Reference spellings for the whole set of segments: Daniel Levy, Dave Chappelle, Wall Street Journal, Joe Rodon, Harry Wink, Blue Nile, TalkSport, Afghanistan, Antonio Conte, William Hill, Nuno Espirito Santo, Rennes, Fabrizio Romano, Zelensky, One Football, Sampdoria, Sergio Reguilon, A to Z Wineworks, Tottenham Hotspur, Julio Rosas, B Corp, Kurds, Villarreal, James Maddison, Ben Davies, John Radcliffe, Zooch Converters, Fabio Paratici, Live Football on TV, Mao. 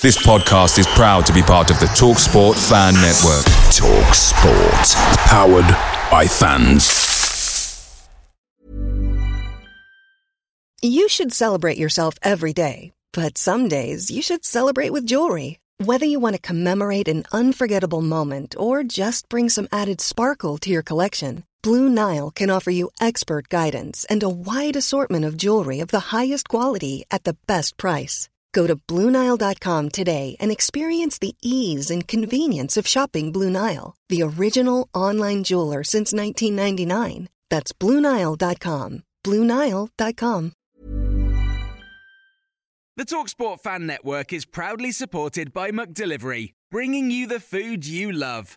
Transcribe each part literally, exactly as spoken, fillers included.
This podcast is proud to be part of the TalkSport Fan Network. TalkSport. Powered by fans. You should celebrate yourself every day, but some days you should celebrate with jewelry. Whether you want to commemorate an unforgettable moment or just bring some added sparkle to your collection, Blue Nile can offer you expert guidance and a wide assortment of jewelry of the highest quality at the best price. Go to Blue Nile dot com today and experience the ease and convenience of shopping Blue Nile, the original online jeweler since nineteen ninety-nine. That's Blue Nile dot com. Blue Nile dot com. The TalkSport Fan Network is proudly supported by McDelivery, bringing you the food you love.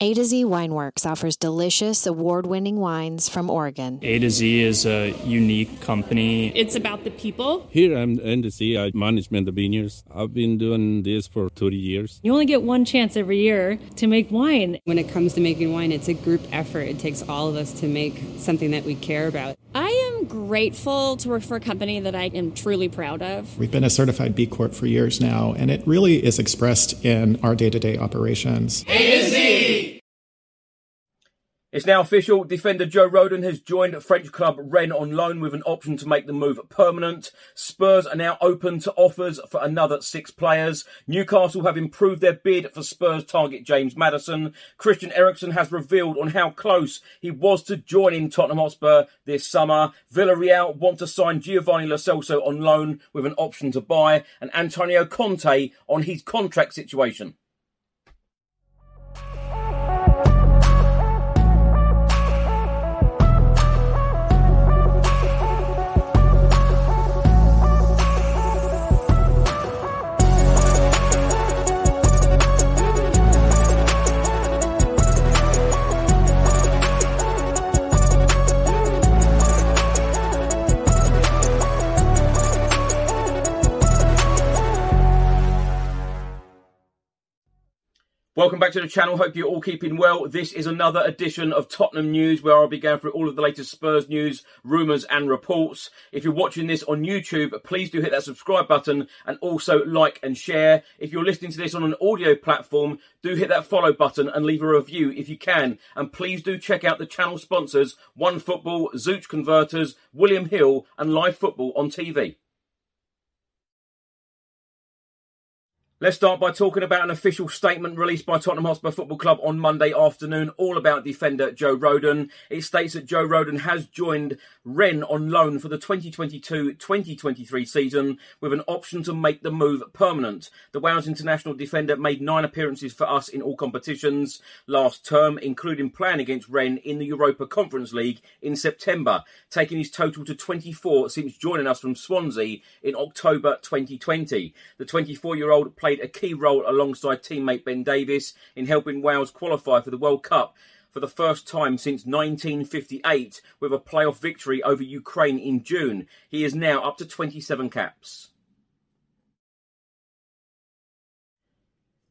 A to Z Wineworks offers delicious, award-winning wines from Oregon. A to Z is a unique company. It's about the people. Here I'm A to Z. I manage the vineyards. I've been doing this for thirty years. You only get one chance every year to make wine. When it comes to making wine, it's a group effort. It takes all of us to make something that we care about. I am grateful to work for a company that I am truly proud of. We've been a certified B Corp for years now, and it really is expressed in our day-to-day operations. A to Z! It's now official. Defender Joe Rodon has joined French club Rennes on loan with an option to make the move permanent. Spurs are now open to offers for another six players. Newcastle have improved their bid for Spurs target James Maddison. Christian Eriksen has revealed on how close he was to joining Tottenham Hotspur this summer. Villarreal want to sign Giovanni Lo Celso on loan with an option to buy. And Antonio Conte on his contract situation. Welcome back to the channel. Hope you're all keeping well. This is another edition of Tottenham News, where I'll be going through all of the latest Spurs news, rumours and reports. If you're watching this on YouTube, please do hit that subscribe button and also like and share. If you're listening to this on an audio platform, do hit that follow button and leave a review if you can. And please do check out the channel sponsors, One Football, Zooch Converters, William Hill and Live Football on T V. Let's start by talking about an official statement released by Tottenham Hotspur Football Club on Monday afternoon, all about defender Joe Rodon. It states that Joe Rodon has joined Rennes on loan for the twenty twenty-two twenty twenty-three season with an option to make the move permanent. The Wales international defender made nine appearances for us in all competitions last term, including playing against Rennes in the Europa Conference League in September, taking his total to twenty-four since joining us from Swansea in October twenty twenty. The twenty-four-year-old played a key role alongside teammate Ben Davies in helping Wales qualify for the World Cup for the first time since nineteen fifty-eight with a playoff victory over Ukraine in June. He is now up to twenty-seven caps.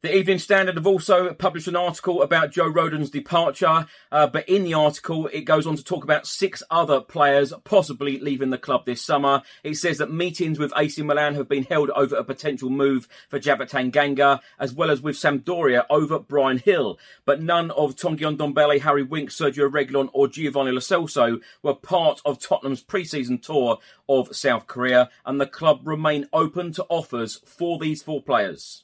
The Evening Standard have also published an article about Joe Rodon's departure, uh, but in the article it goes on to talk about six other players possibly leaving the club this summer. It says that meetings with A C Milan have been held over a potential move for Jabhatan Ganga, as well as with Sampdoria over Brian Hill, but none of Tanguy Ndombele, Harry Wink, Sergio Reguilon or Giovanni Lo Celso were part of Tottenham's pre-season tour of South Korea, and the club remain open to offers for these four players.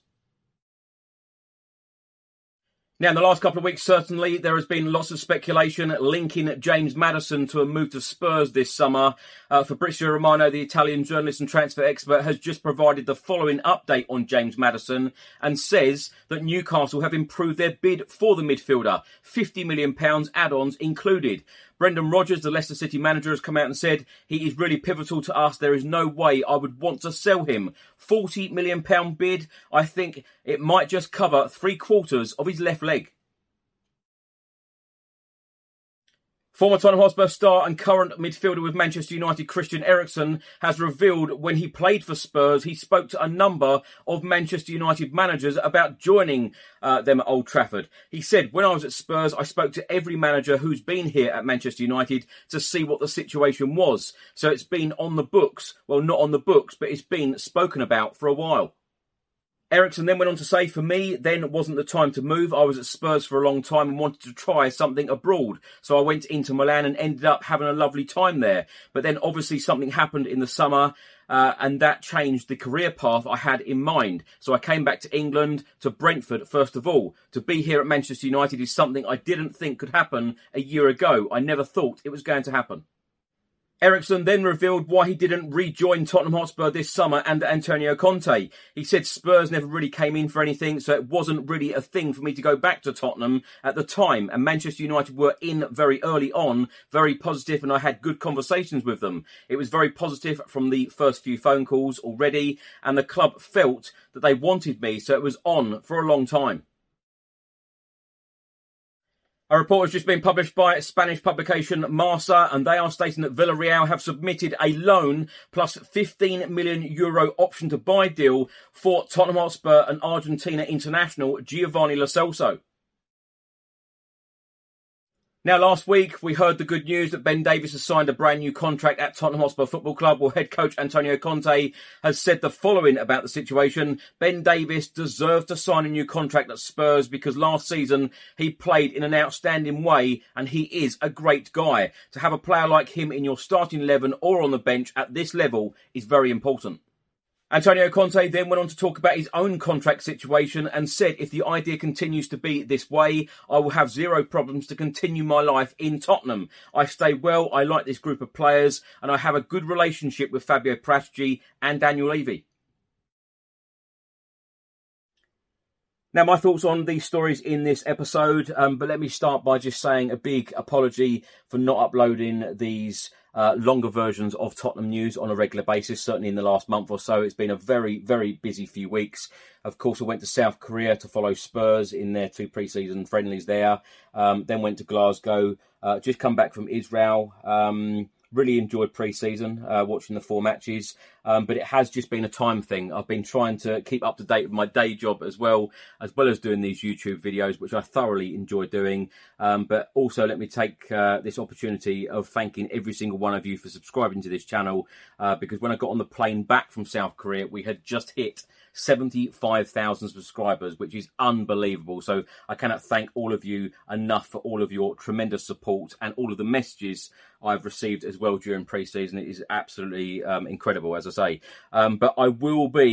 Now, in the last couple of weeks, certainly, there has been lots of speculation linking James Maddison to a move to Spurs this summer. Uh, Fabrizio Romano, the Italian journalist and transfer expert, has just provided the following update on James Maddison and says that Newcastle have improved their bid for the midfielder, fifty million pounds add-ons included. Brendan Rodgers, the Leicester City manager, has come out and said he is really pivotal to us. There is no way I would want to sell him. forty million pounds bid. I think it might just cover three quarters of his left leg. Former Tottenham Hotspur star and current midfielder with Manchester United, Christian Eriksen, has revealed when he played for Spurs, he spoke to a number of Manchester United managers about joining uh, them at Old Trafford. He said, when I was at Spurs, I spoke to every manager who's been here at Manchester United to see what the situation was. So it's been on the books. Well, not on the books, but it's been spoken about for a while. Eriksen then went on to say, for me, then wasn't the time to move. I was at Spurs for a long time and wanted to try something abroad. So I went into Milan and ended up having a lovely time there. But then obviously something happened in the summer uh, and that changed the career path I had in mind. So I came back to England, to Brentford, first of all. To be here at Manchester United is something I didn't think could happen a year ago. I never thought it was going to happen. Eriksen then revealed why he didn't rejoin Tottenham Hotspur this summer and Antonio Conte. He said Spurs never really came in for anything, so it wasn't really a thing for me to go back to Tottenham at the time. And Manchester United were in very early on, very positive, and I had good conversations with them. It was very positive from the first few phone calls already, and the club felt that they wanted me, so it was on for a long time. A report has just been published by Spanish publication Marca, and they are stating that Villarreal have submitted a loan plus fifteen million euro option to buy deal for Tottenham Hotspur and Argentina international Giovanni Lo Celso. Now, last week, we heard the good news that Ben Davies has signed a brand new contract at Tottenham Hotspur Football Club. Well, head coach Antonio Conte has said the following about the situation. Ben Davies deserved to sign a new contract at Spurs because last season he played in an outstanding way and he is a great guy. To have a player like him in your starting eleven or on the bench at this level is very important. Antonio Conte then went on to talk about his own contract situation and said, if the idea continues to be this way, I will have zero problems to continue my life in Tottenham. I stay well, I like this group of players, and I have a good relationship with Fabio Paratici and Daniel Levy. Now, my thoughts on these stories in this episode, um, but let me start by just saying a big apology for not uploading these Uh, longer versions of Tottenham news on a regular basis, certainly in the last month or so. It's been a very, very busy few weeks. Of course, I went to South Korea to follow Spurs in their two pre-season friendlies there, um, then went to Glasgow, uh, just come back from Israel. Um, really enjoyed pre-season, uh, watching the four matches, um, but it has just been a time thing. I've been trying to keep up to date with my day job as well, as well as doing these YouTube videos, which I thoroughly enjoy doing. Um, but also let me take uh, this opportunity of thanking every single one of you for subscribing to this channel, uh, because when I got on the plane back from South Korea, we had just hit seventy-five thousand subscribers, which is unbelievable. So I cannot thank all of you enough for all of your tremendous support and all of the messages I've received as well during pre-season. It is absolutely um, incredible, as I say. Um, but I will be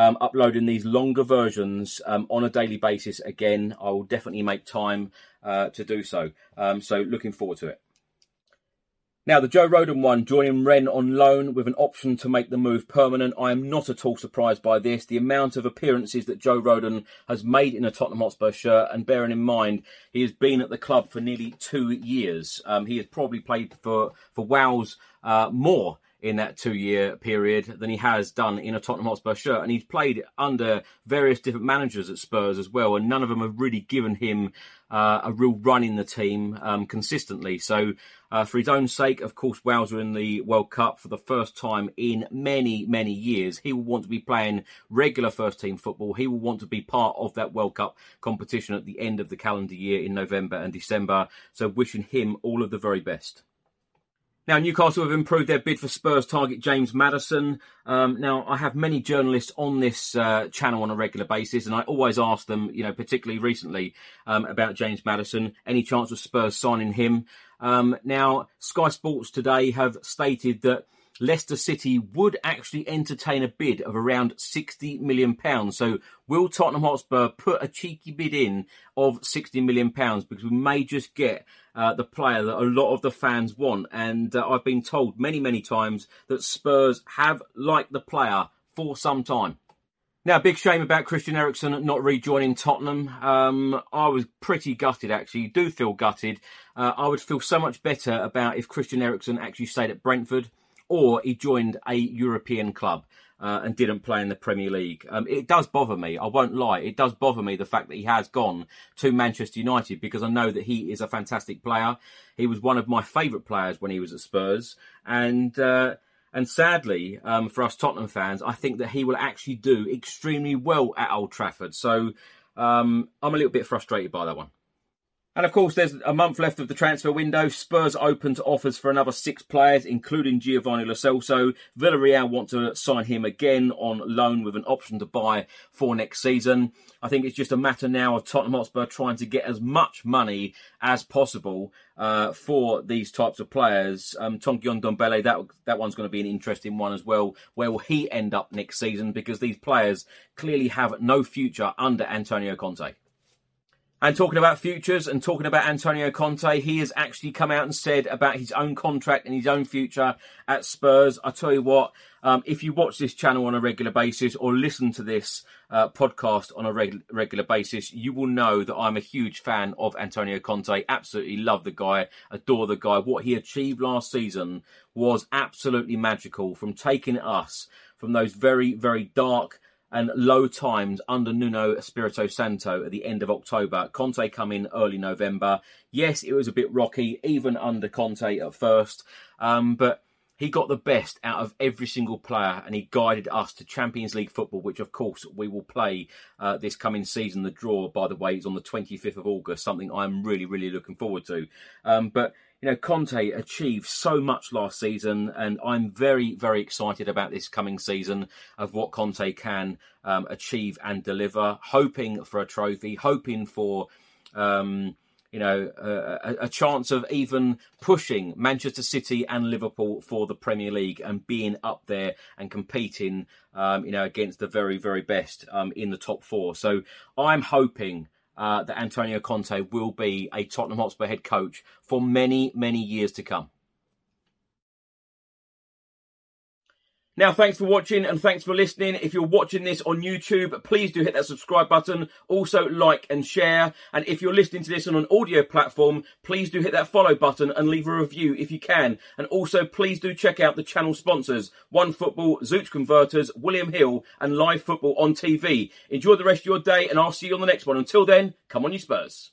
um, uploading these longer versions um, on a daily basis again. I will definitely make time uh, to do so. Um, so looking forward to it. Now, the Joe Rodon one, joining Rennes on loan with an option to make the move permanent. I am not at all surprised by this. The amount of appearances that Joe Rodon has made in a Tottenham Hotspur shirt, and bearing in mind he has been at the club for nearly two years. Um, he has probably played for, for Wales uh, more in that two-year period than he has done in a Tottenham Hotspur shirt. And he's played under various different managers at Spurs as well, and none of them have really given him uh, a real run in the team um, consistently. So uh, for his own sake, of course, Wales are in the World Cup for the first time in many, many years. He will want to be playing regular first-team football. He will want to be part of that World Cup competition at the end of the calendar year in November and December. So wishing him all of the very best. Now, Newcastle have improved their bid for Spurs target James Maddison. Um, now, I have many journalists on this uh, channel on a regular basis, and I always ask them, you know, particularly recently, um, about James Maddison. Any chance of Spurs signing him? Um, now, Sky Sports today have stated that Leicester City would actually entertain a bid of around sixty million pounds. So will Tottenham Hotspur put a cheeky bid in of sixty million pounds? Because we may just get uh, the player that a lot of the fans want. And uh, I've been told many, many times that Spurs have liked the player for some time. Now, big shame about Christian Eriksen not rejoining Tottenham. Um, I was pretty gutted, actually. You do feel gutted. Uh, I would feel so much better about if Christian Eriksen actually stayed at Brentford, or he joined a European club uh, and didn't play in the Premier League. Um, it does bother me, I won't lie. It does bother me, the fact that he has gone to Manchester United, because I know that he is a fantastic player. He was one of my favourite players when he was at Spurs. And... Uh, And sadly, um, for us Tottenham fans, I think that he will actually do extremely well at Old Trafford. So um, I'm a little bit frustrated by that one. And of course, there's a month left of the transfer window. Spurs open to offers for another six players, including Giovanni Lo Celso. Villarreal want to sign him again on loan with an option to buy for next season. I think it's just a matter now of Tottenham Hotspur trying to get as much money as possible uh, for these types of players. Um, Tanguy Ndombele, that that one's going to be an interesting one as well. Where will he end up next season? Because these players clearly have no future under Antonio Conte. And talking about futures and talking about Antonio Conte, he has actually come out and said about his own contract and his own future at Spurs. I tell you what, um, if you watch this channel on a regular basis or listen to this uh, podcast on a reg- regular basis, you will know that I'm a huge fan of Antonio Conte. Absolutely love the guy, adore the guy. What he achieved last season was absolutely magical, from taking us from those very, very dark and low times under Nuno Espirito Santo at the end of October. Conte come in early November. Yes, it was a bit rocky, even under Conte at first. Um, but he got the best out of every single player, and he guided us to Champions League football, which, of course, we will play uh, this coming season. The draw, by the way, is on the twenty-fifth of August, something I'm really, really looking forward to. Um, but... You know, Conte achieved so much last season, and I'm very, very excited about this coming season of what Conte can um, achieve and deliver, hoping for a trophy, hoping for, um, you know, a, a chance of even pushing Manchester City and Liverpool for the Premier League and being up there and competing, um, you know, against the very, very best um, in the top four. So I'm hoping Uh, that Antonio Conte will be a Tottenham Hotspur head coach for many, many years to come. Now, thanks for watching and thanks for listening. If you're watching this on YouTube, please do hit that subscribe button. Also, like and share. And if you're listening to this on an audio platform, please do hit that follow button and leave a review if you can. And also, please do check out the channel sponsors, One Football, Zooch Converters, William Hill and Live Football on T V. Enjoy the rest of your day and I'll see you on the next one. Until then, come on you Spurs.